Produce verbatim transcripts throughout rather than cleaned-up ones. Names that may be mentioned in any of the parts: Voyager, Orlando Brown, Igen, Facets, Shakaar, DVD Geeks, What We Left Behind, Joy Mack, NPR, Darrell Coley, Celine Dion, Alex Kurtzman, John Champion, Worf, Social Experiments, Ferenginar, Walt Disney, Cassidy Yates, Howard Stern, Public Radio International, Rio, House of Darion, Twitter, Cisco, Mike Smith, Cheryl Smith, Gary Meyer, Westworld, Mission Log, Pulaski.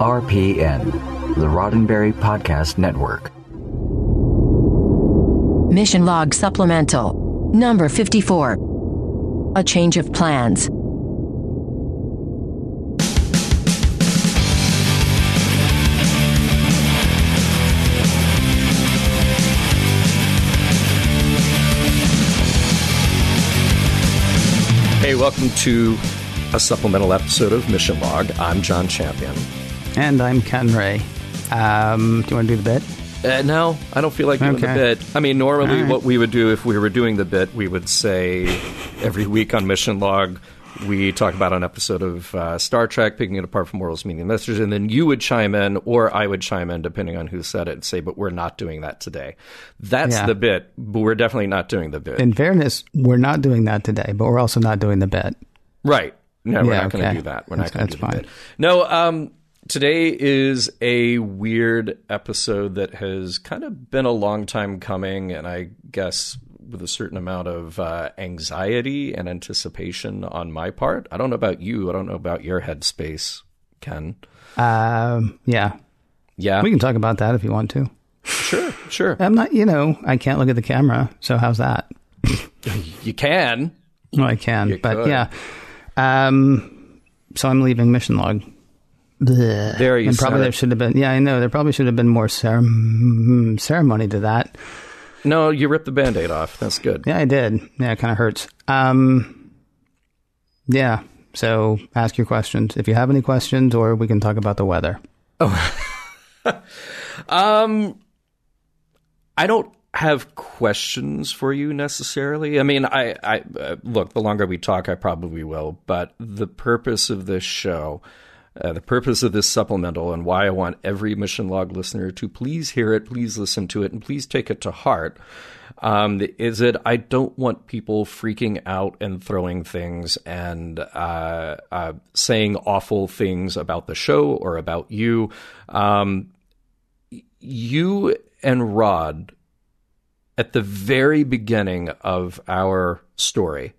R P N, the Roddenberry Podcast Network. Mission Log Supplemental, number fifty-four. A Change of Plans. Hey, welcome to a supplemental episode of Mission Log. I'm John Champion. And I'm Ken Ray. Um, do you want to do the bit? Uh, no, I don't feel like doing okay. the bit. I mean, normally right. what we would do if we were doing the bit, we would say every week on Mission Log, we talk about an episode of uh, Star Trek, picking it apart from morals, meaning, and messages, and then you would chime in, or I would chime in, depending on who said it, and say, but we're not doing that today. That's yeah. the bit, but we're definitely not doing the bit. In fairness, we're not doing that today, but we're also not doing the bit. Right. No, yeah, we're not okay. going to do that. We're that's, not going to do the fine. bit. No, um, today is a weird episode that has kind of been a long time coming, and I guess with a certain amount of uh, anxiety and anticipation on my part. I don't know about you. I don't know about your headspace, Ken. Um, yeah. Yeah. We can talk about that if you want to. Sure, sure. I'm not, you know, I can't look at the camera, so how's that? You can. Well, I can, you but could. yeah. Um, so I'm leaving Mission Log. Blech. There you go. And probably there should have been, yeah, I know, there probably should have been more cer- ceremony to that. No, you ripped the Band-Aid off. That's good. Yeah, I did. Yeah, it kind of hurts. Um, yeah, so ask your questions. If you have any questions, or we can talk about the weather. Oh, um, I don't have questions for you necessarily. I mean, I, I uh, look, the longer we talk, I probably will. But the purpose of this show... Uh, the purpose of this supplemental and why I want every Mission Log listener to please hear it, please listen to it, and please take it to heart, um, is that I don't want people freaking out and throwing things and uh, uh, saying awful things about the show or about you. Um, you and Rod, at the very beginning of our story,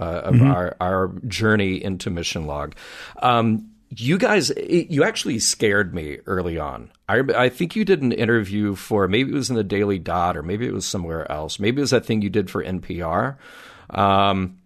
uh, of mm-hmm. our, our journey into Mission Log, um, you guys, you actually scared me early on. I, I think you did an interview for, maybe it was in the Daily Dot, or maybe it was somewhere else. Maybe it was that thing you did for N P R. Um,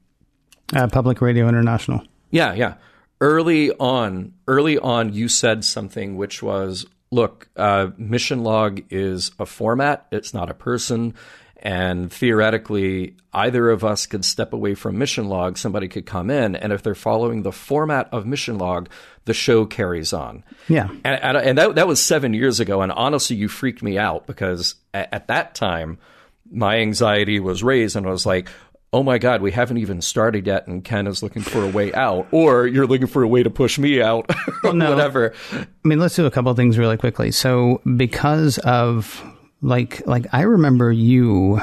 uh, Public Radio International. Yeah, yeah. Early on, early on, you said something which was, look, uh, Mission Log is a format. It's not a person. And theoretically, either of us could step away from Mission Log, somebody could come in, and if they're following the format of Mission Log, the show carries on. Yeah. And, and that, that was seven years ago, and honestly, you freaked me out, because at, at that time, my anxiety was raised, and I was like, oh my God, we haven't even started yet, and Ken is looking for a way out, or you're looking for a way to push me out, or no. whatever. I mean, let's do a couple of things really quickly. So, because of... Like, like I remember you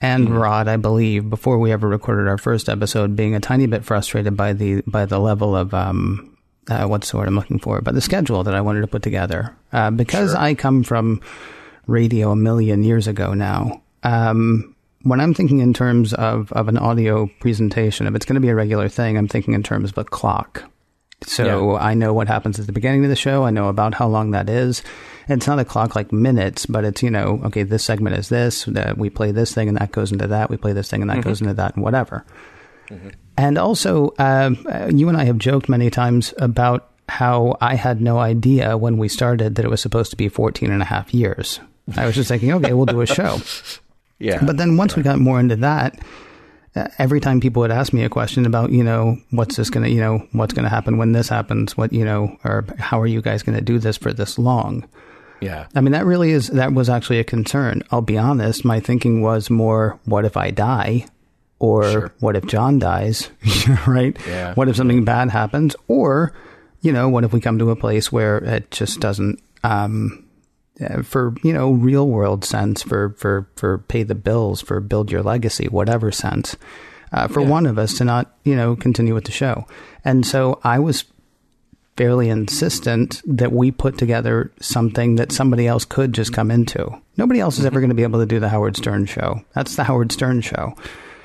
and mm-hmm. Rod, I believe, before we ever recorded our first episode, being a tiny bit frustrated by the by the level of um, uh, what's the word I'm looking for, but the schedule that I wanted to put together, uh, because sure. I come from radio a million years ago now. Um, when I'm thinking in terms of of an audio presentation, if it's going to be a regular thing, I'm thinking in terms of a clock. So yeah. I know what happens at the beginning of the show. I know about how long that is. It's not a clock like minutes, but it's, you know, okay, this segment is this, that we play this thing and that goes into that. We play this thing and that mm-hmm. goes into that and whatever. Mm-hmm. And also, um, you and I have joked many times about how I had no idea when we started that it was supposed to be fourteen and a half years. I was just thinking, okay, we'll do a show. Yeah. But then once yeah. we got more into that... Every time people would ask me a question about, you know, what's this going to, you know, what's going to happen when this happens, what, you know, or how are you guys going to do this for this long? Yeah. I mean, that really is, that was actually a concern. I'll be honest. My thinking was more, what if I die? Or sure. what if John dies? Right? Yeah. What if something bad happens? Or, you know, what if we come to a place where it just doesn't, um, for, you know, real world sense, for, for, for pay the bills, for build your legacy, whatever sense, uh, for yeah. one of us to not, you know, continue with the show. And so I was fairly insistent that we put together something that somebody else could just come into. Nobody else is ever going to be able to do the Howard Stern show. That's the Howard Stern show.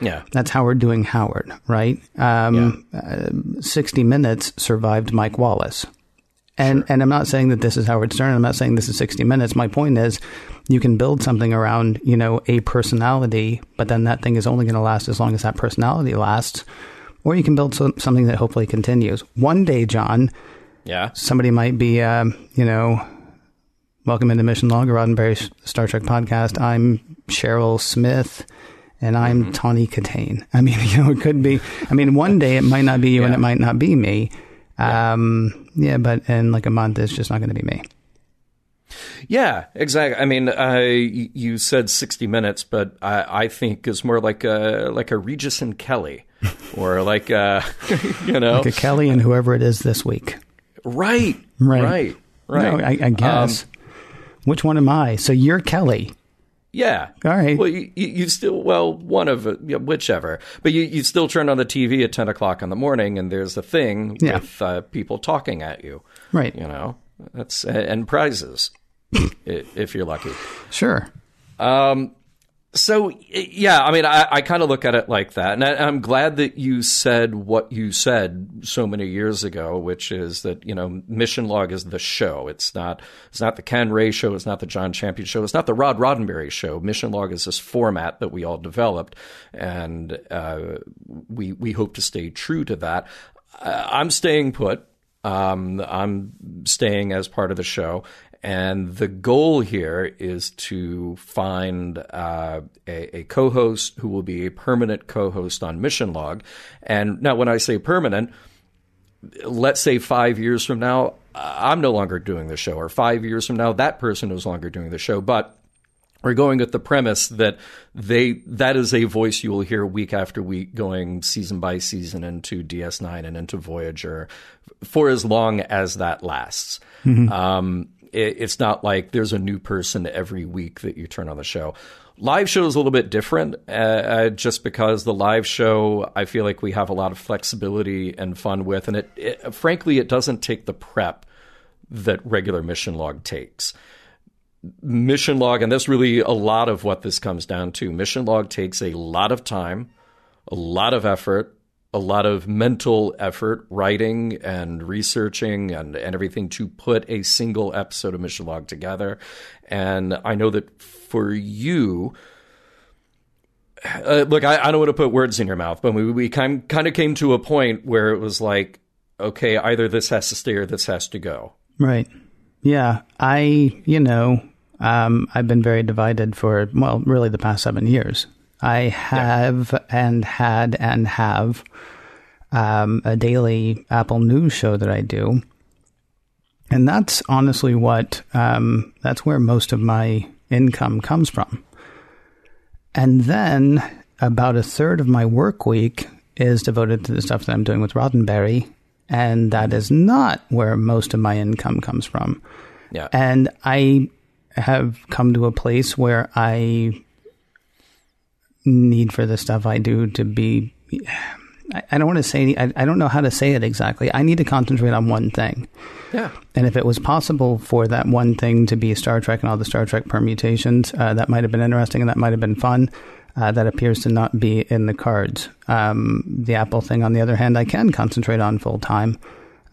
Yeah. That's Howard doing Howard, right? Um, yeah. uh, sixty Minutes survived Mike Wallace. And sure. and I'm not saying that this is Howard Stern. I'm not saying this is sixty minutes. My point is you can build something around, you know, a personality, but then that thing is only going to last as long as that personality lasts. Or you can build so, something that hopefully continues. One day, John, yeah, somebody might be, um, you know, welcome into Mission Log, Roddenberry Star Trek podcast. I'm Cheryl Smith. And I'm mm-hmm. Tawny Katane. I mean, you know, it could be, I mean, one day it might not be you yeah. and it might not be me. Yeah. Um, yeah, but in like a month, it's just not going to be me. Yeah, exactly. I mean, uh, you said sixty minutes, but I, I think is more like a, like a Regis and Kelly or like, uh, you know, like a Kelly and whoever it is this week. Right. Right. Right. Right. No, I, I guess. Um, Which one am I? So you're Kelly. Yeah. All right. Well, you, you still, well, one of, you know, whichever. But you, you still turn on the T V at ten o'clock in the morning and there's the thing yeah. with uh, people talking at you. Right. You know, that's, and prizes, if you're lucky. Sure. Um. So, yeah, I mean, I, I kind of look at it like that. And I, I'm glad that you said what you said so many years ago, which is that, you know, Mission Log is the show. It's not it's not the Ken Ray show. It's not the John Champion show. It's not the Rod Roddenberry show. Mission Log is this format that we all developed. And uh, we, we hope to stay true to that. I'm staying put. Um, I'm staying as part of the show. And the goal here is to find uh, a, a co-host who will be a permanent co-host on Mission Log. And now when I say permanent, let's say five years from now, I'm no longer doing the show. Or five years from now, that person is no longer doing the show. But we're going with the premise that they that is a voice you will hear week after week going season by season into D S nine and into Voyager for as long as that lasts. Mm-hmm. Um It's not like there's a new person every week that you turn on the show. Live show is a little bit different uh, just because the live show, I feel like we have a lot of flexibility and fun with. And it, it frankly, it doesn't take the prep that regular Mission Log takes. Mission Log, and that's really a lot of what this comes down to. Mission Log takes a lot of time, a lot of effort. A lot of mental effort, writing and researching and, and everything to put a single episode of Mission Log together. And I know that for you, uh, look, I, I don't want to put words in your mouth, but we, we kind, kind of came to a point where it was like, okay, either this has to stay or this has to go. Right. Yeah. I, you know, um, I've been very divided for, well, really the past seven years. I have yeah. and had and have um, a daily Apple News show that I do. And that's honestly what, um, that's where most of my income comes from. And then about a third of my work week is devoted to the stuff that I'm doing with Roddenberry. And that is not where most of my income comes from. Yeah. And I have come to a place where I... need for the stuff I do to be, I, I don't want to say, I, I don't know how to say it exactly. I need to concentrate on one thing. Yeah. And if it was possible for that one thing to be Star Trek and all the Star Trek permutations, uh, that might have been interesting and that might have been fun. Uh, that appears to not be in the cards. Um, the Apple thing, on the other hand, I can concentrate on full time.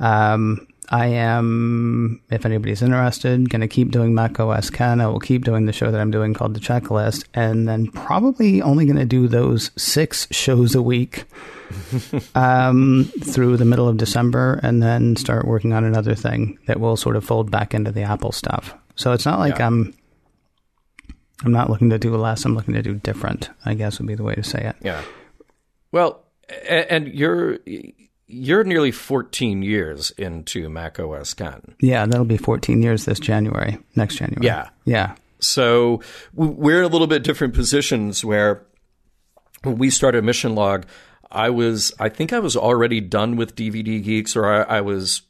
Um, I am, if anybody's interested, going to keep doing Mac O S Ken. I will keep doing the show that I'm doing called The Checklist, and then probably only going to do those six shows a week um, through the middle of December, and then start working on another thing that will sort of fold back into the Apple stuff. So it's not like yeah. I'm I'm not looking to do less. I'm looking to do different, I guess would be the way to say it. Yeah. Well, and you're... You're nearly fourteen years into Mac O S Ken. Yeah, that'll be fourteen years this January, next January. Yeah. Yeah. So we're in a little bit different positions where when we started Mission Log, I was, I think I was already done with D V D Geeks, or I, I was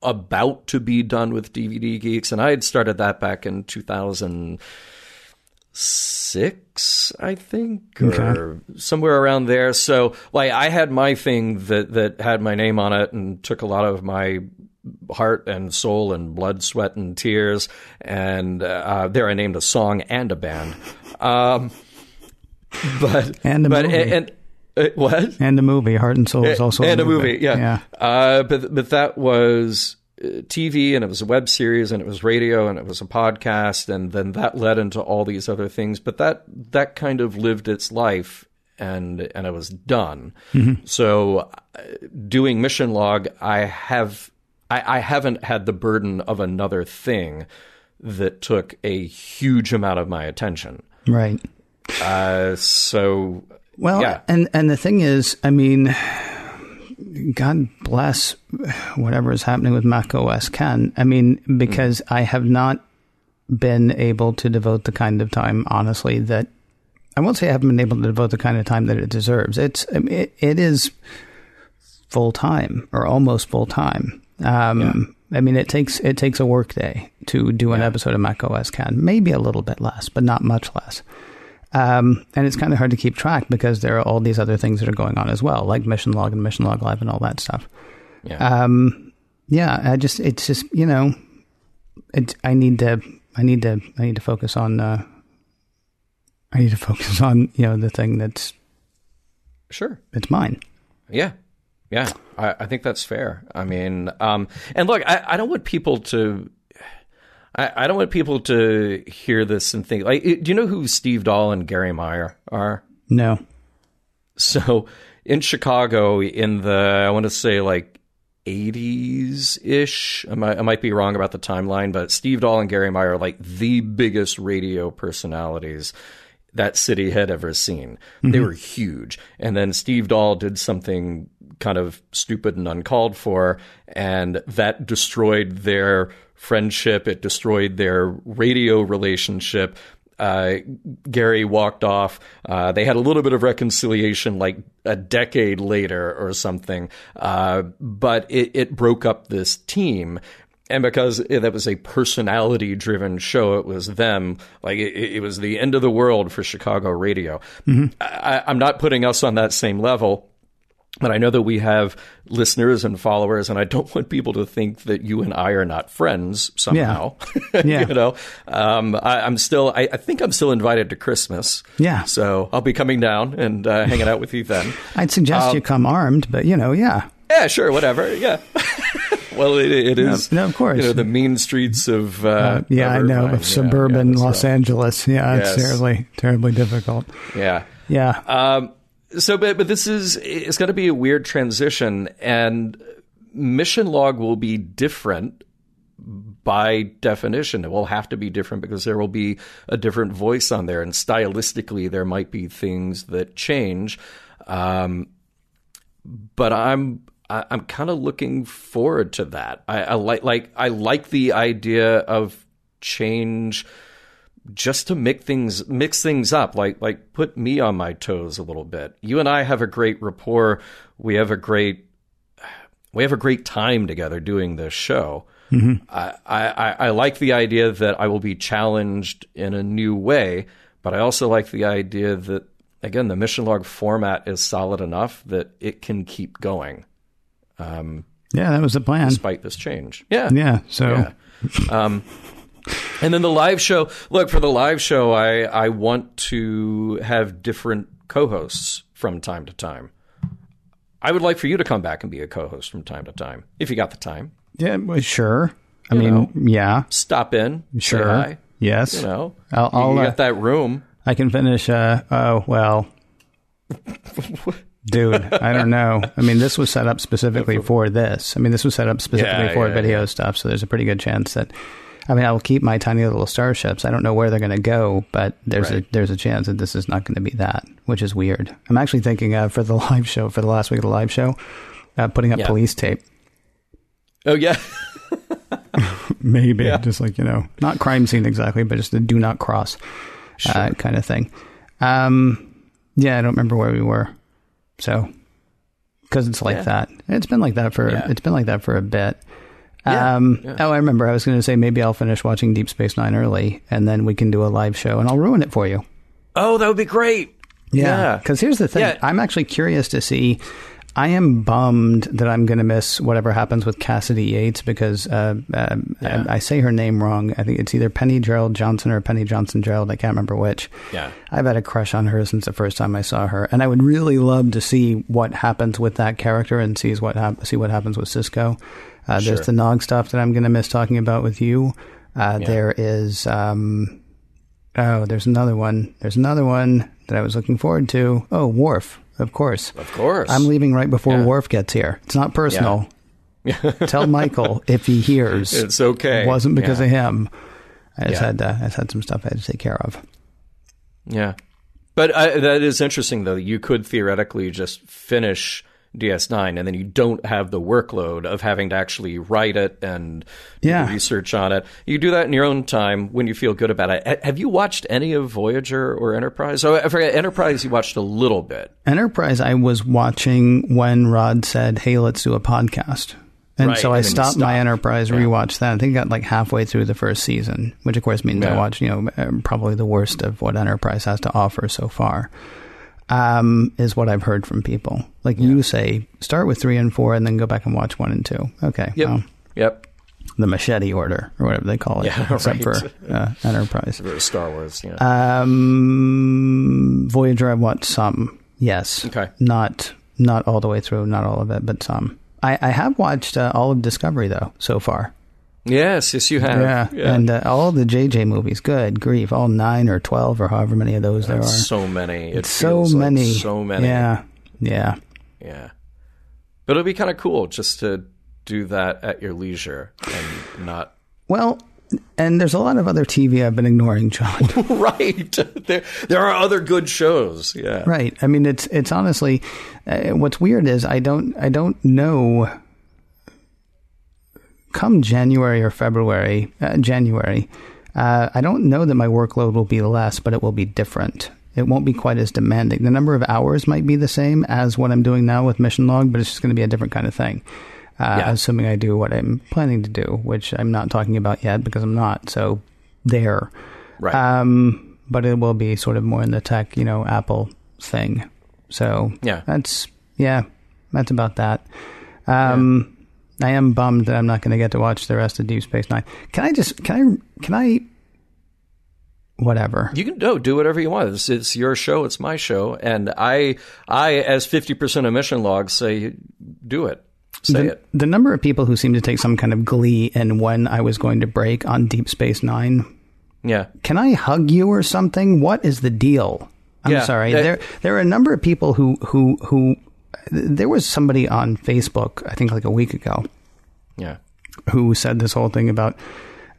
about to be done with D V D Geeks. And I had started that back in two thousand six, I think, or okay. somewhere around there. So like I had my thing that, that had my name on it and took a lot of my heart and soul and blood, sweat and tears. And uh, there I named a song and a band. Um, but and a but, movie. And, and, uh, what? And a movie. Heart and Soul is also and a movie. movie yeah. yeah. Uh, but but that was T V, and it was a web series, and it was radio, and it was a podcast, and then that led into all these other things. But that that kind of lived its life, and and I was done. Mm-hmm. So doing Mission Log, I have I, I haven't had the burden of another thing that took a huge amount of my attention. Right. Uh, so well, yeah. and and the thing is, I mean, God bless whatever is happening with Mac O S Ken. I mean, because mm. I have not been able to devote the kind of time, honestly, that I won't say I haven't been able to devote the kind of time that it deserves. It's I mean, it, it is full time or almost full time. Um, yeah. I mean, it takes it takes a work day to do an yeah. episode of Mac O S Ken, maybe a little bit less, but not much less. Um, and it's kind of hard to keep track because there are all these other things that are going on as well, like Mission Log and Mission Log Live and all that stuff. Yeah. Um, yeah, I just, it's just, you know, it, I need to, I need to, I need to focus on, uh, I need to focus on, you know, the thing that's, sure, it's mine. Yeah. Yeah. I, I think that's fair. I mean, um, and look, I, I don't want people to, I don't want people to hear this and think, like, do you know who Steve Dahl and Gary Meyer are? No. So in Chicago in the, I want to say like eighties-ish, I might, I might be wrong about the timeline, but Steve Dahl and Gary Meyer are like the biggest radio personalities that city had ever seen. Mm-hmm. They were huge. And then Steve Dahl did something kind of stupid and uncalled for, and that destroyed their friendship. It destroyed their radio relationship. Uh, Gary walked off. Uh, they had a little bit of reconciliation like a decade later or something, uh, but it, it broke up this team. And because that was a personality-driven show, it was them. Like it, it was the end of the world for Chicago radio. Mm-hmm. I, I'm not putting us on that same level, but I know that we have listeners and followers, and I don't want people to think that you and I are not friends somehow. Yeah. yeah. You know, um, I, I'm still, I, I think I'm still invited to Christmas. Yeah. So I'll be coming down and uh, hanging out with you then. I'd suggest um, you come armed, but you know, yeah. Yeah, sure, whatever. Yeah. Well, it, it is. No, no, of course. You know, the mean streets of. Uh, uh, yeah, I know. Of suburban yeah, yeah, Los Angeles. Yeah, yes. It's terribly, terribly difficult. Yeah. Yeah. Um, So, but, but this is, it's going to be a weird transition, and Mission Log will be different by definition. It will have to be different because there will be a different voice on there, and stylistically there might be things that change. Um, but I'm, I, I'm kind of looking forward to that. I, I like, like, I like the idea of change. Just to mix things, mix things up, like like put me on my toes a little bit. You and I have a great rapport. We have a great, we have a great time together doing this show. Mm-hmm. I, I I like the idea that I will be challenged in a new way, but I also like the idea that, again, the Mission Log format is solid enough that it can keep going. Um, yeah, that was the plan, despite this change. Yeah, yeah. So. Yeah. Um, And then the live show, look, for the live show, I, I want to have different co-hosts from time to time. I would like for you to come back and be a co-host from time to time, if you got the time. Yeah, well, sure. I you mean, know, yeah. Stop in. Sure. Say hi. Yes. You know, I'll, I'll, you got uh, that room. I can finish, uh, oh, well. Dude, I don't know. I mean, this was set up specifically for this. I mean, this was set up specifically yeah, for yeah, video yeah. stuff, so there's a pretty good chance that... I mean, I will keep my tiny little starships. I don't know where they're going to go, but there's right. a there's a chance that this is not going to be that, which is weird. I'm actually thinking uh, for the live show, for the last week of the live show, uh, putting up yeah. police tape. Oh, yeah. Maybe. Yeah. Just like, you know, not crime scene exactly, but just the do not cross sure. uh, kind of thing. Um, yeah, I don't remember where we were. So, because it's like yeah. that. It's been like that for yeah. It's been like that for a bit. Yeah, um, yeah. Oh, I remember. I was going to say maybe I'll finish watching Deep Space Nine early, and then we can do a live show, and I'll ruin it for you. Oh, that would be great. Yeah. Because yeah. here's the thing. Yeah. I'm actually curious to see I am bummed that I'm going to miss whatever happens with Cassidy Yates because uh, uh, yeah. I, I say her name wrong. I think it's either Penny Gerald Johnson or Penny Johnson Gerald. I can't remember which. Yeah. I've had a crush on her since the first time I saw her. And I would really love to see what happens with that character and sees what hap- see what happens with Cisco. Uh, sure. There's the Nog stuff that I'm going to miss talking about with you. Uh, yeah. There is... Um, oh, there's another one. There's another one that I was looking forward to. Oh, Worf. Of course. Of course. I'm leaving right before yeah. Worf gets here. It's not personal. Yeah. Tell Michael if he hears. It's okay. It wasn't because yeah. of him. I just, yeah. had, uh, I just had some stuff I had to take care of. Yeah. But I, that is interesting, though. You could theoretically just finish D S nine, and then you don't have the workload of having to actually write it and do yeah. research on it. You do that in your own time when you feel good about it. Have you watched any of Voyager or Enterprise? Oh, I forget. Enterprise, you watched a little bit. Enterprise, I was watching when Rod said, hey, let's do a podcast. And right, so I and stopped stop. my Enterprise, yeah. rewatched that. I think I got like halfway through the first season, which of course means yeah. I watched, you know, probably the worst of what Enterprise has to offer so far. Um, is what I've heard from people. Like yeah. you say, start with three and four and then go back and watch one and two. Okay. Yep. Well, yep. The machete order or whatever they call it. Yeah, except right. for uh, Enterprise. Star Wars. Yeah. Um, Voyager, I've watched some. Yes. Okay. Not, not all the way through, not all of it, but some. I, I have watched uh, all of Discovery though, so far. Yes. Yes, you have. Yeah. yeah. And uh, all the J J movies. Good grief. All nine or twelve or however many of those there are. So many. It's so many. So many. Yeah. Yeah. Yeah. But it'll be kind of cool just to do that at your leisure and not. Well, and there's a lot of other T V I've been ignoring, John. Right. There, there are other good shows. Yeah. Right. I mean, it's, it's honestly, uh, what's weird is I don't, I don't know. Come January or February, uh, January, uh, I don't know that my workload will be less, but it will be different. It won't be quite as demanding. The number of hours might be the same as what I'm doing now with Mission Log, but it's just going to be a different kind of thing, uh, yeah. assuming I do what I'm planning to do, which I'm not talking about yet because I'm not. So there. Right. Um, but it will be sort of more in the tech, you know, Apple thing. So yeah. that's, yeah, that's about that. Um, yeah. I am bummed that I'm not going to get to watch the rest of Deep Space Nine. Can I just, can I, can I, whatever. You can do, do whatever you want. It's, it's your show. It's my show. And I, I as fifty percent of Mission Logs say, do it. Say the, it. The number of people who seem to take some kind of glee in when I was going to break on Deep Space Nine. Yeah. Can I hug you or something? What is the deal? I'm yeah, sorry. They, there, there are a number of people who, who, who, there was somebody on Facebook, I think like a week ago, yeah, who said this whole thing about,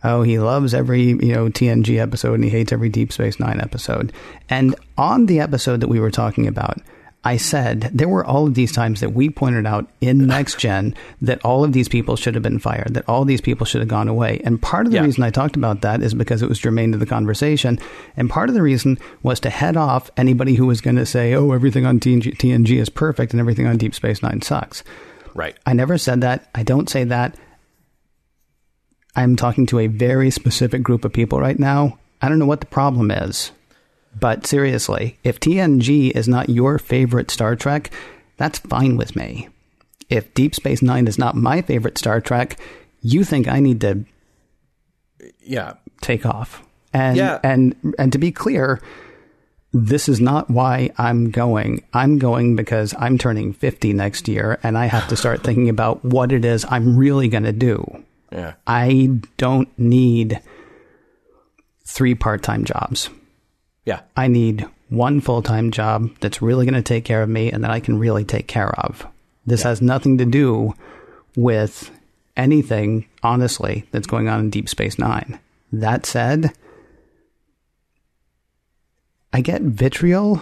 oh, he loves every, you know, T N G episode and he hates every Deep Space Nine episode. And on the episode that we were talking about, I said there were all of these times that we pointed out in Next Gen that all of these people should have been fired, that all these people should have gone away. And part of the yeah. reason I talked about that is because it was germane to the conversation. And part of the reason was to head off anybody who was going to say, oh, everything on T N G, T N G is perfect and everything on Deep Space Nine sucks. Right. I never said that. I don't say that. I'm talking to a very specific group of people right now. I don't know what the problem is. But seriously, if T N G is not your favorite Star Trek, that's fine with me. If Deep Space Nine is not my favorite Star Trek, you think I need to yeah. take off. And, yeah. and, and to be clear, this is not why I'm going. I'm going because I'm turning fifty next year and I have to start thinking about what it is I'm really going to do. Yeah. I don't need three part-time jobs. Yeah, I need one full-time job that's really going to take care of me and that I can really take care of. This yeah. has nothing to do with anything, honestly, that's going on in Deep Space Nine. That said, I get vitriol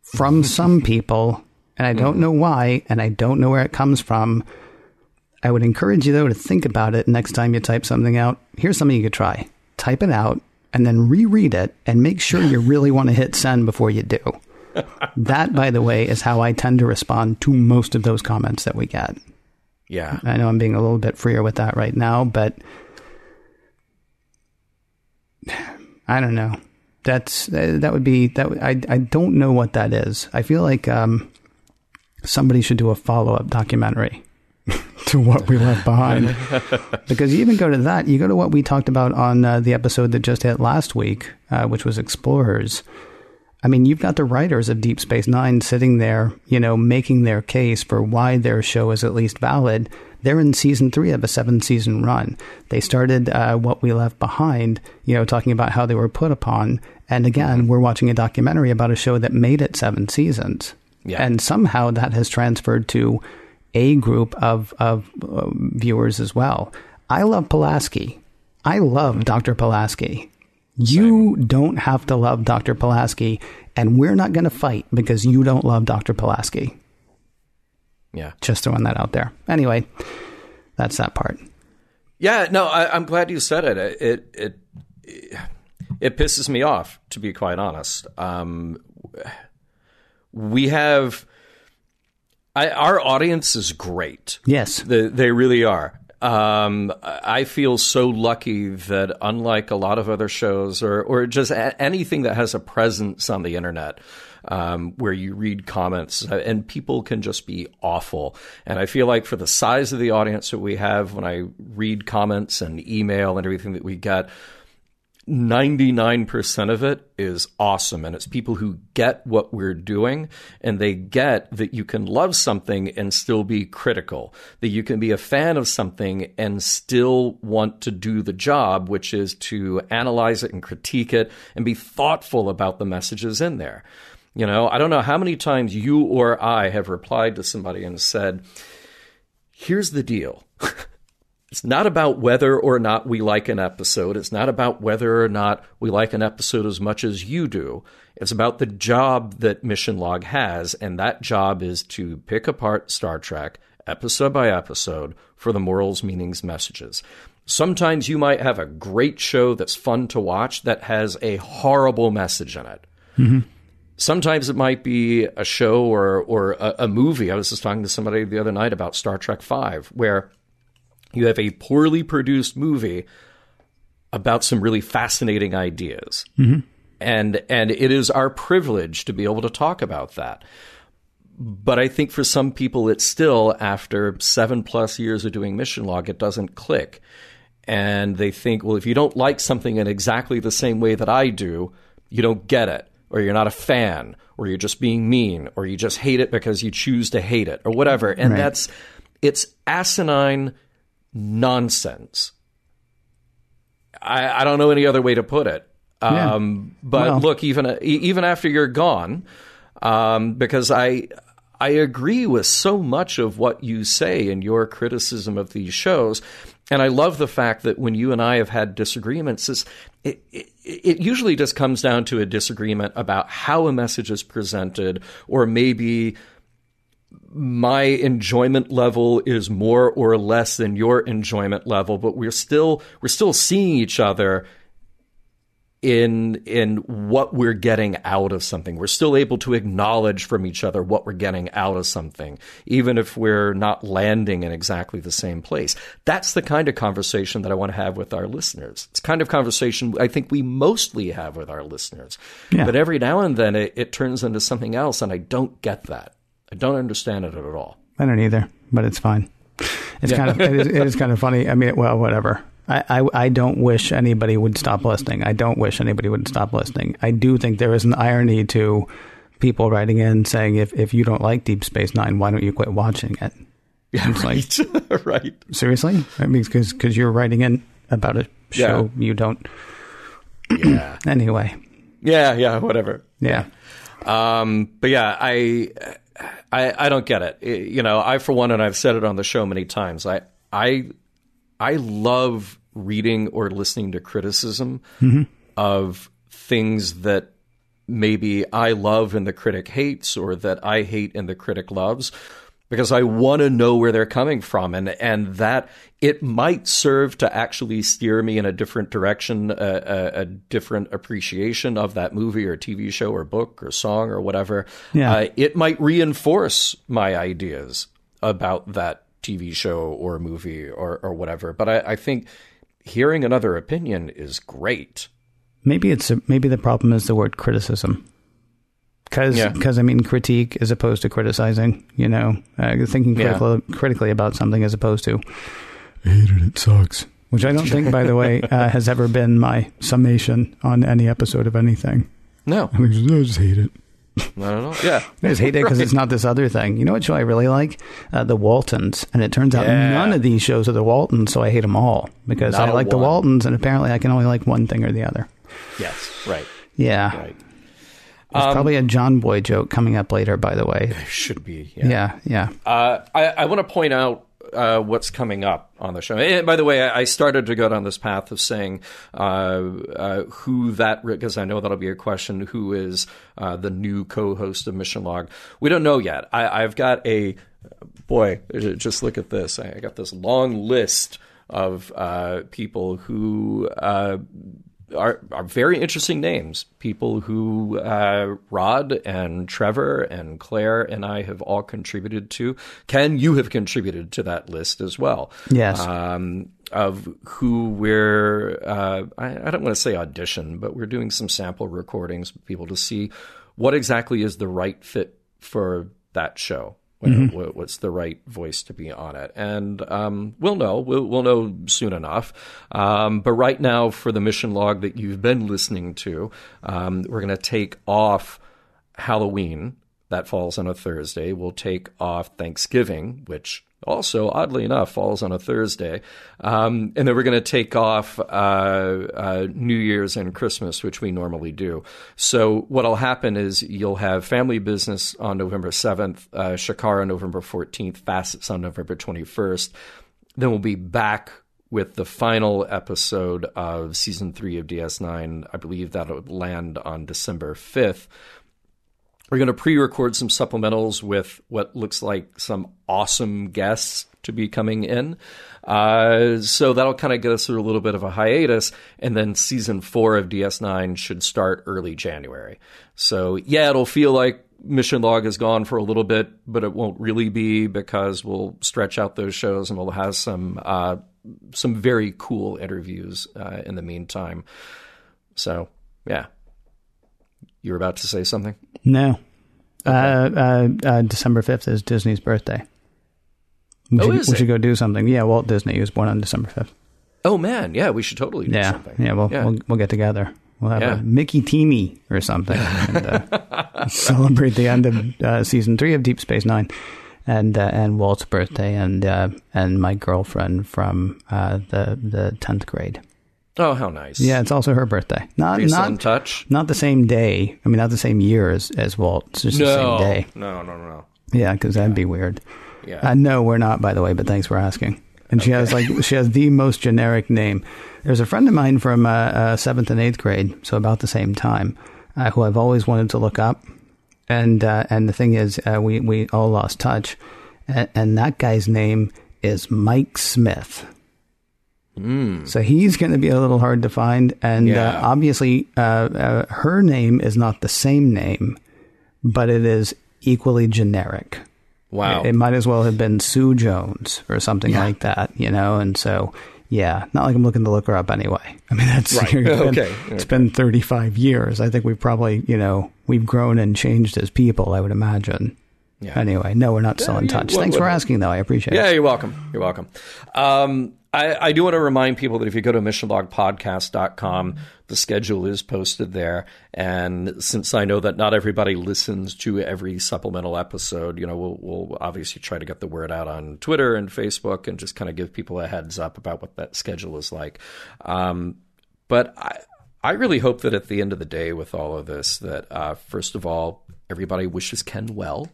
from some people, and I don't know why, and I don't know where it comes from. I would encourage you, though, to think about it next time you type something out. Here's something you could try. Type it out. And then reread it and make sure you really want to hit send before you do. That, by the way, is how I tend to respond to most of those comments that we get. Yeah. I know I'm being a little bit freer with that right now, but I don't know. That's, that would be, that. I, I don't know what that is. I feel like um, somebody should do a follow-up documentary to What We Left Behind. Because you even go to that, you go to what we talked about on uh, the episode that just hit last week, uh, which was Explorers. I mean, you've got the writers of Deep Space Nine sitting there, you know, making their case for why their show is at least valid. They're in season three of a seven-season run. They started uh, What We Left Behind, you know, talking about how they were put upon. And again, mm-hmm. we're watching a documentary about a show that made it seven seasons. Yeah. And somehow that has transferred to a group of, of uh, viewers as well. I love Pulaski. I love mm-hmm. Doctor Pulaski. You Same. Don't have to love Doctor Pulaski, and we're not going to fight because you don't love Doctor Pulaski. Yeah. Just throwing that out there. Anyway, that's that part. Yeah, no, I, I'm glad you said it. It, it. it it pisses me off, to be quite honest. Um, we have... I, our audience is great. Yes. The, they really are. Um, I feel so lucky that unlike a lot of other shows or, or just a- anything that has a presence on the internet, um, where you read comments and people can just be awful. And I feel like for the size of the audience that we have, when I read comments and email and everything that we get, ninety-nine percent of it is awesome. And it's people who get what we're doing, and they get that you can love something and still be critical, that you can be a fan of something and still want to do the job, which is to analyze it and critique it and be thoughtful about the messages in there. You know, I don't know how many times you or I have replied to somebody and said, here's the deal. It's not about whether or not we like an episode. It's not about whether or not we like an episode as much as you do. It's about the job that Mission Log has, and that job is to pick apart Star Trek episode by episode for the morals, meanings, messages. Sometimes you might have a great show that's fun to watch that has a horrible message in it. Mm-hmm. Sometimes it might be a show or, or a, a movie. I was just talking to somebody the other night about Star Trek five, where... you have a poorly produced movie about some really fascinating ideas. Mm-hmm. And and it is our privilege to be able to talk about that. But I think for some people, it's still, after seven plus years of doing Mission Log, it doesn't click. And they think, well, if you don't like something in exactly the same way that I do, you don't get it, or you're not a fan, or you're just being mean, or you just hate it because you choose to hate it, or whatever. And right. that's it's asinine nonsense. I, I don't know any other way to put it. Um, yeah. But well. look, even even after you're gone, um, because I I agree with so much of what you say in your criticism of these shows, and I love the fact that when you and I have had disagreements, it's, it, it it usually just comes down to a disagreement about how a message is presented, or maybe my enjoyment level is more or less than your enjoyment level, but we're still we're still seeing each other in in what we're getting out of something. We're still able to acknowledge from each other what we're getting out of something, even if we're not landing in exactly the same place. That's the kind of conversation that I want to have with our listeners. It's the kind of conversation I think we mostly have with our listeners. Yeah. But every now and then it, it turns into something else, and I don't get that. I don't understand it at all. I don't either, but it's fine. It's yeah. kind of it is, it is kind of funny. I mean, well, whatever. I, I I don't wish anybody would stop listening. I don't wish anybody would stop listening. I do think there is an irony to people writing in saying, if if you don't like Deep Space Nine, why don't you quit watching it? Yeah, right. Like, right. Seriously? I mean, because because you're writing in about a show yeah. you don't. yeah. Anyway. Yeah. Yeah. Whatever. Yeah. Um. But yeah, I. I, I don't get it. it. You know, I, for one, and I've said it on the show many times, I I, I love reading or listening to criticism mm-hmm. of things that maybe I love and the critic hates, or that I hate and the critic loves, because I want to know where they're coming from. And, and that it might serve to actually steer me in a different direction, a, a, a different appreciation of that movie or T V show or book or song or whatever. Yeah. Uh, it might reinforce my ideas about that T V show or movie or, or whatever. But I, I think hearing another opinion is great. Maybe it's a, maybe the problem is the word criticism. Because, yeah. I mean, critique as opposed to criticizing, you know, uh, thinking critical, yeah. critically about something as opposed to, I hated it, sucks. Which I don't think, by the way, uh, has ever been my summation on any episode of anything. No. I, mean, I just hate it. I don't know. Yeah. I just hate it because right. it's not this other thing. You know what show I really like? Uh, The Waltons. And it turns out yeah. none of these shows are The Waltons, so I hate them all. Because not I like one. The Waltons, and apparently I can only like one thing or the other. Yes, right. Yeah. Right. There's um, probably a John Boy joke coming up later, by the way. It should be. Yeah, yeah. yeah. Uh, I, I want to point out uh, what's coming up on the show. And by the way, I started to go down this path of saying uh, uh, who that, because I know that'll be a question, who is uh, the new co-host of Mission Log. We don't know yet. I, I've got a, boy, just look at this. I got this long list of uh, people who... Uh, Are, are very interesting names, people who uh, Rod and Trevor and Claire and I have all contributed to. Ken, you have contributed to that list as well. Yes. Um, of who we're, uh, I, I don't want to say audition, but we're doing some sample recordings with people to see what exactly is the right fit for that show. Mm-hmm. What, what's the right voice to be on it? And um, we'll know. We'll, we'll know soon enough. Um, but right now, for the Mission Log that you've been listening to, um, we're going to take off Halloween. That falls on a Thursday. We'll take off Thanksgiving, which also, oddly enough, falls on a Thursday. Um, and then we're going to take off uh, uh, New Year's and Christmas, which we normally do. So what will happen is you'll have Family Business on November seventh, uh, Shakaar on November fourteenth, Facets on November twenty-first. Then we'll be back with the final episode of Season three of D S nine. I believe that will land on December fifth. We're going to pre-record some supplementals with what looks like some awesome guests to be coming in. Uh, so that'll kind of get us through a little bit of a hiatus. And then season four of D S nine should start early January. So, yeah, it'll feel like Mission Log is gone for a little bit, but it won't really be because we'll stretch out those shows and we'll have some, uh, some very cool interviews uh, in the meantime. So, yeah. You were about to say something? No. Okay. Uh, uh, uh, December fifth is Disney's birthday. We oh, should, is we it? should go do something. Yeah, Walt Disney. He was born on December fifth. Oh, man. Yeah, we should totally do yeah. something. Yeah, we'll, yeah. We'll, we'll get together. We'll have yeah. a Mickey Teamy or something and uh, celebrate the end of uh, Season three of Deep Space Nine and uh, and Walt's birthday and uh, and my girlfriend from uh, the the tenth grade. Oh, how nice. Yeah, it's also her birthday. Not not in touch. Not the same day. I mean, not the same year as, as Walt. It's just no, the same day. No, no, no. Yeah, because yeah. that'd be weird. Yeah. I uh, know we're not, by the way, but thanks for asking. And okay. she has like she has the most generic name. There's a friend of mine from uh, uh, seventh and eighth grade, so about the same time, uh, who I've always wanted to look up. And uh, and the thing is, uh, we, we all lost touch. And, and that guy's name is Mike Smith. Mm. So he's going to be a little hard to find. And yeah. uh, obviously, uh, uh, her name is not the same name, but it is equally generic. Wow. It, it might as well have been Sue Jones or something yeah. like that, you know? And so, yeah, not like I'm looking to look her up anyway. I mean, that's right. it's, been, okay. it's been thirty-five years. I think we've probably, you know, we've grown and changed as people, I would imagine. Yeah. Anyway, no, we're not yeah, still in touch. Well, Thanks well, for asking, though. I appreciate yeah, it. Yeah, you're welcome. You're welcome. Um, I, I do want to remind people that if you go to mission log podcast dot com, the schedule is posted there. And since I know that not everybody listens to every supplemental episode, you know, we'll, we'll obviously try to get the word out on Twitter and Facebook and just kind of give people a heads up about what that schedule is like. Um, but I, I really hope that at the end of the day with all of this, that uh, first of all, everybody wishes Ken well,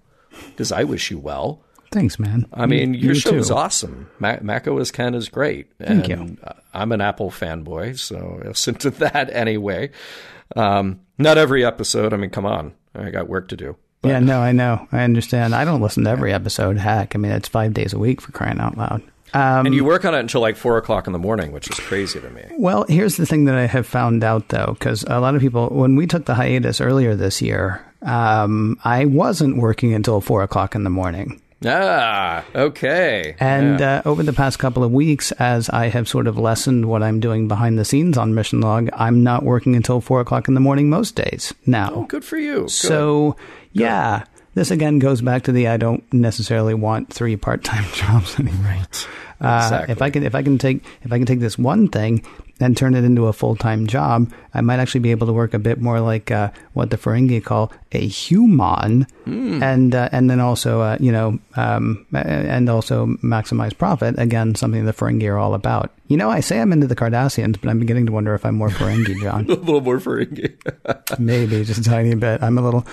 because I wish you well. Thanks, man. I mean, you, your you show's too. awesome. Mac, Mac O S Ken is great. Thank and you. I'm an Apple fanboy, so listen to that anyway. Um, not every episode. I mean, come on. I got work to do. But. Yeah, no, I know. I understand. I don't listen to every episode. Heck, I mean, it's five days a week for crying out loud. Um, and you work on it until like four o'clock in the morning, which is crazy to me. Well, here's the thing that I have found out, though, because a lot of people, when we took the hiatus earlier this year, um, I wasn't working until four o'clock in the morning. Ah, okay. And yeah. uh, over the past couple of weeks, as I have sort of lessened what I'm doing behind the scenes on Mission Log, I'm not working until four o'clock in the morning most days now. Oh, good for you. So, good. yeah, this again goes back to the I don't necessarily want three part-time jobs anymore. Right. Uh, exactly. If I can, if I can take, if I can take this one thing and turn it into a full-time job, I might actually be able to work a bit more like uh, what the Ferengi call a human, mm. and uh, and then also uh, you know um, and also maximize profit. Again, something the Ferengi are all about. You know, I say I'm into the Cardassians, but I'm beginning to wonder if I'm more Ferengi, John. A little more Ferengi, maybe just a tiny bit. I'm a little.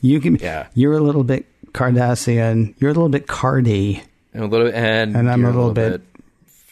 You can. Yeah. You're a little bit Cardassian. You're a little bit Cardi. And a little, and, and I'm a little, a little bit, bit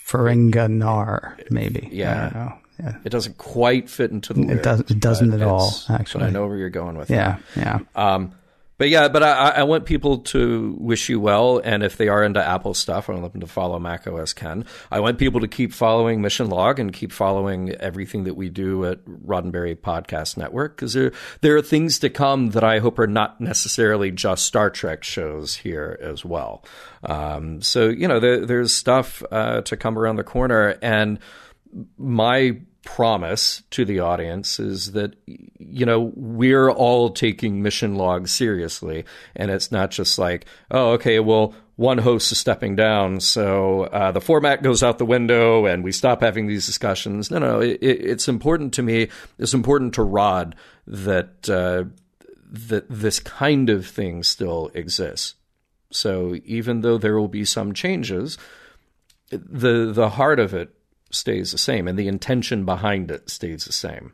Ferenginar, maybe. Yeah. I don't know. Yeah. It doesn't quite fit into the lyrics. It doesn't, it doesn't at all, actually. But I know where you're going with yeah, that. Yeah, yeah. Um, but yeah, but I, I want people to wish you well, and if they are into Apple stuff, I want them to follow Mac O S Ken. I want people to keep following Mission Log and keep following everything that we do at Roddenberry Podcast Network, because there, there are things to come that I hope are not necessarily just Star Trek shows here as well. Um, so, you know, there, there's stuff uh, to come around the corner, and my promise to the audience is that, you know, we're all taking Mission Log seriously, and it's not just like, oh, okay, well, one host is stepping down, so uh, the format goes out the window and we stop having these discussions. No, no, it, it's important to me. It's important to Rod that uh, that this kind of thing still exists. So even though there will be some changes, the the heart of it stays the same, and the intention behind it stays the same.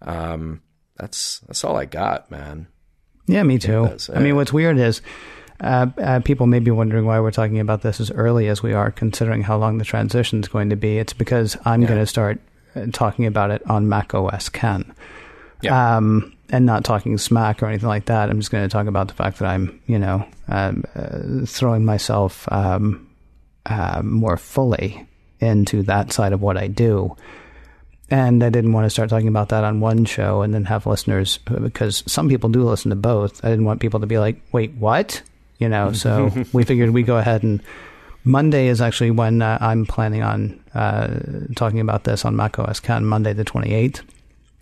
Um, that's that's all I got, man. Yeah, me too. I, I mean, what's weird is uh, uh, people may be wondering why we're talking about this as early as we are, considering how long the transition is going to be. It's because I'm yeah. going to start talking about it on Mac O S Ken, yeah. um, and not talking smack or anything like that. I'm just going to talk about the fact that I'm, you know, um, uh, throwing myself um, uh, more fully into that side of what I do. And I didn't want to start talking about that on one show and then have listeners, because some people do listen to both. I didn't want people to be like, wait, what? You know, so we figured we go ahead, and Monday is actually when uh, I'm planning on uh, talking about this on Mac O S Ken, Monday the twenty-eighth.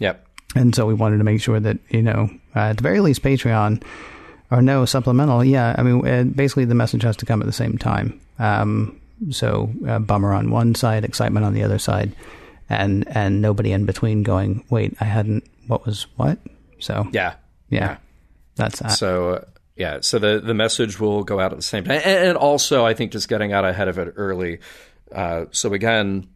Yep. And so we wanted to make sure that, you know, uh, at the very least Patreon or no supplemental. Yeah. I mean, it, basically the message has to come at the same time. Um, So uh, bummer on one side, excitement on the other side, and and nobody in between going, wait, I hadn't, what was what? So yeah, yeah, yeah. that's that. So uh, yeah, so the, the message will go out at the same time. And, and also I think just getting out ahead of it early. Uh, so again,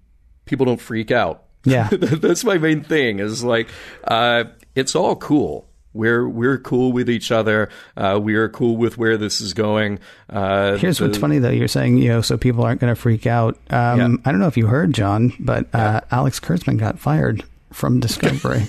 people don't freak out. Yeah. That's my main thing is like, uh, it's all cool. We're we're cool with each other. Uh, we are cool with where this is going. Uh, Here's the, what's funny, though. You're saying, you know, so people aren't going to freak out. Um, yeah. I don't know if you heard, John, but yeah. uh, Alex Kurtzman got fired from Discovery.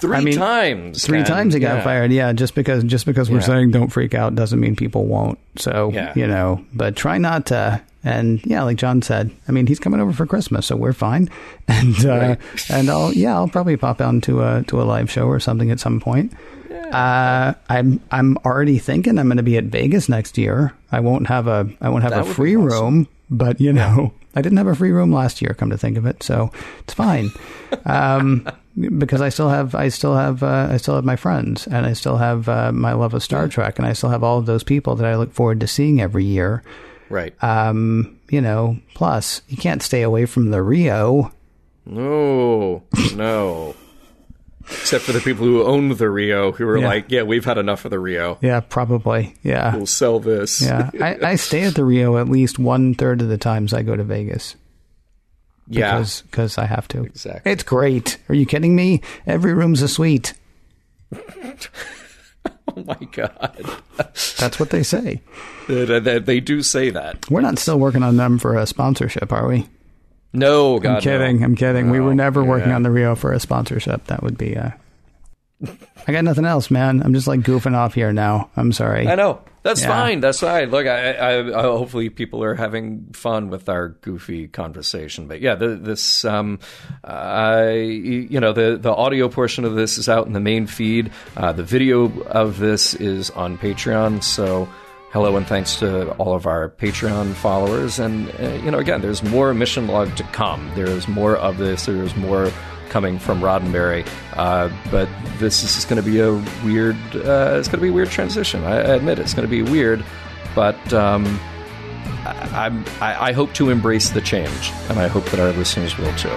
three I mean, times. Three man. times he got yeah. fired. Yeah, just because just because we're yeah. saying don't freak out doesn't mean people won't. So, yeah. you know, but try not to. And yeah, like John said, I mean, he's coming over for Christmas, so we're fine. And uh, right. and I'll yeah, I'll probably pop on to a to a live show or something at some point. Yeah. Uh, I'm I'm already thinking I'm going to be at Vegas next year. I won't have a I won't have that a free awesome. room, but you know, yeah. I didn't have a free room last year. Come to think of it, so it's fine um, because I still have I still have uh, I still have my friends, and I still have uh, my love of Star yeah. Trek, and I still have all of those people that I look forward to seeing every year. Right. Um, you know, plus you can't stay away from the Rio. No, no. Except for the people who owned the Rio who were yeah. like, yeah, we've had enough of the Rio. Yeah, probably. Yeah. We'll sell this. Yeah. I, I stay at the Rio at least one third of the times I go to Vegas. Yeah. Because cause I have to. Exactly. It's great. Are you kidding me? Every room's a suite. Oh, my God. That's what they say. They do say that. We're not still working on them for a sponsorship, are we? No, God, I'm kidding. No. I'm kidding. No, we were never yeah. working on the Rio for a sponsorship. That would be... Uh... I got nothing else, man. I'm just, like, goofing off here now. I'm sorry. I know. That's yeah. fine. That's fine. Look, I, I, I hopefully people are having fun with our goofy conversation. But yeah, the, this, um, uh, you know, the, the audio portion of this is out in the main feed. Uh, the video of this is on Patreon. So Hello and thanks to all of our Patreon followers. And, uh, you know, again, there's more Mission Log to come. There's more of this. There's more coming from Roddenberry. Uh, but this is going to be a weird, uh, it's going to be a weird transition. I, I admit it. It's going to be weird. But um, I, I, I hope to embrace the change. And I hope that our listeners will too.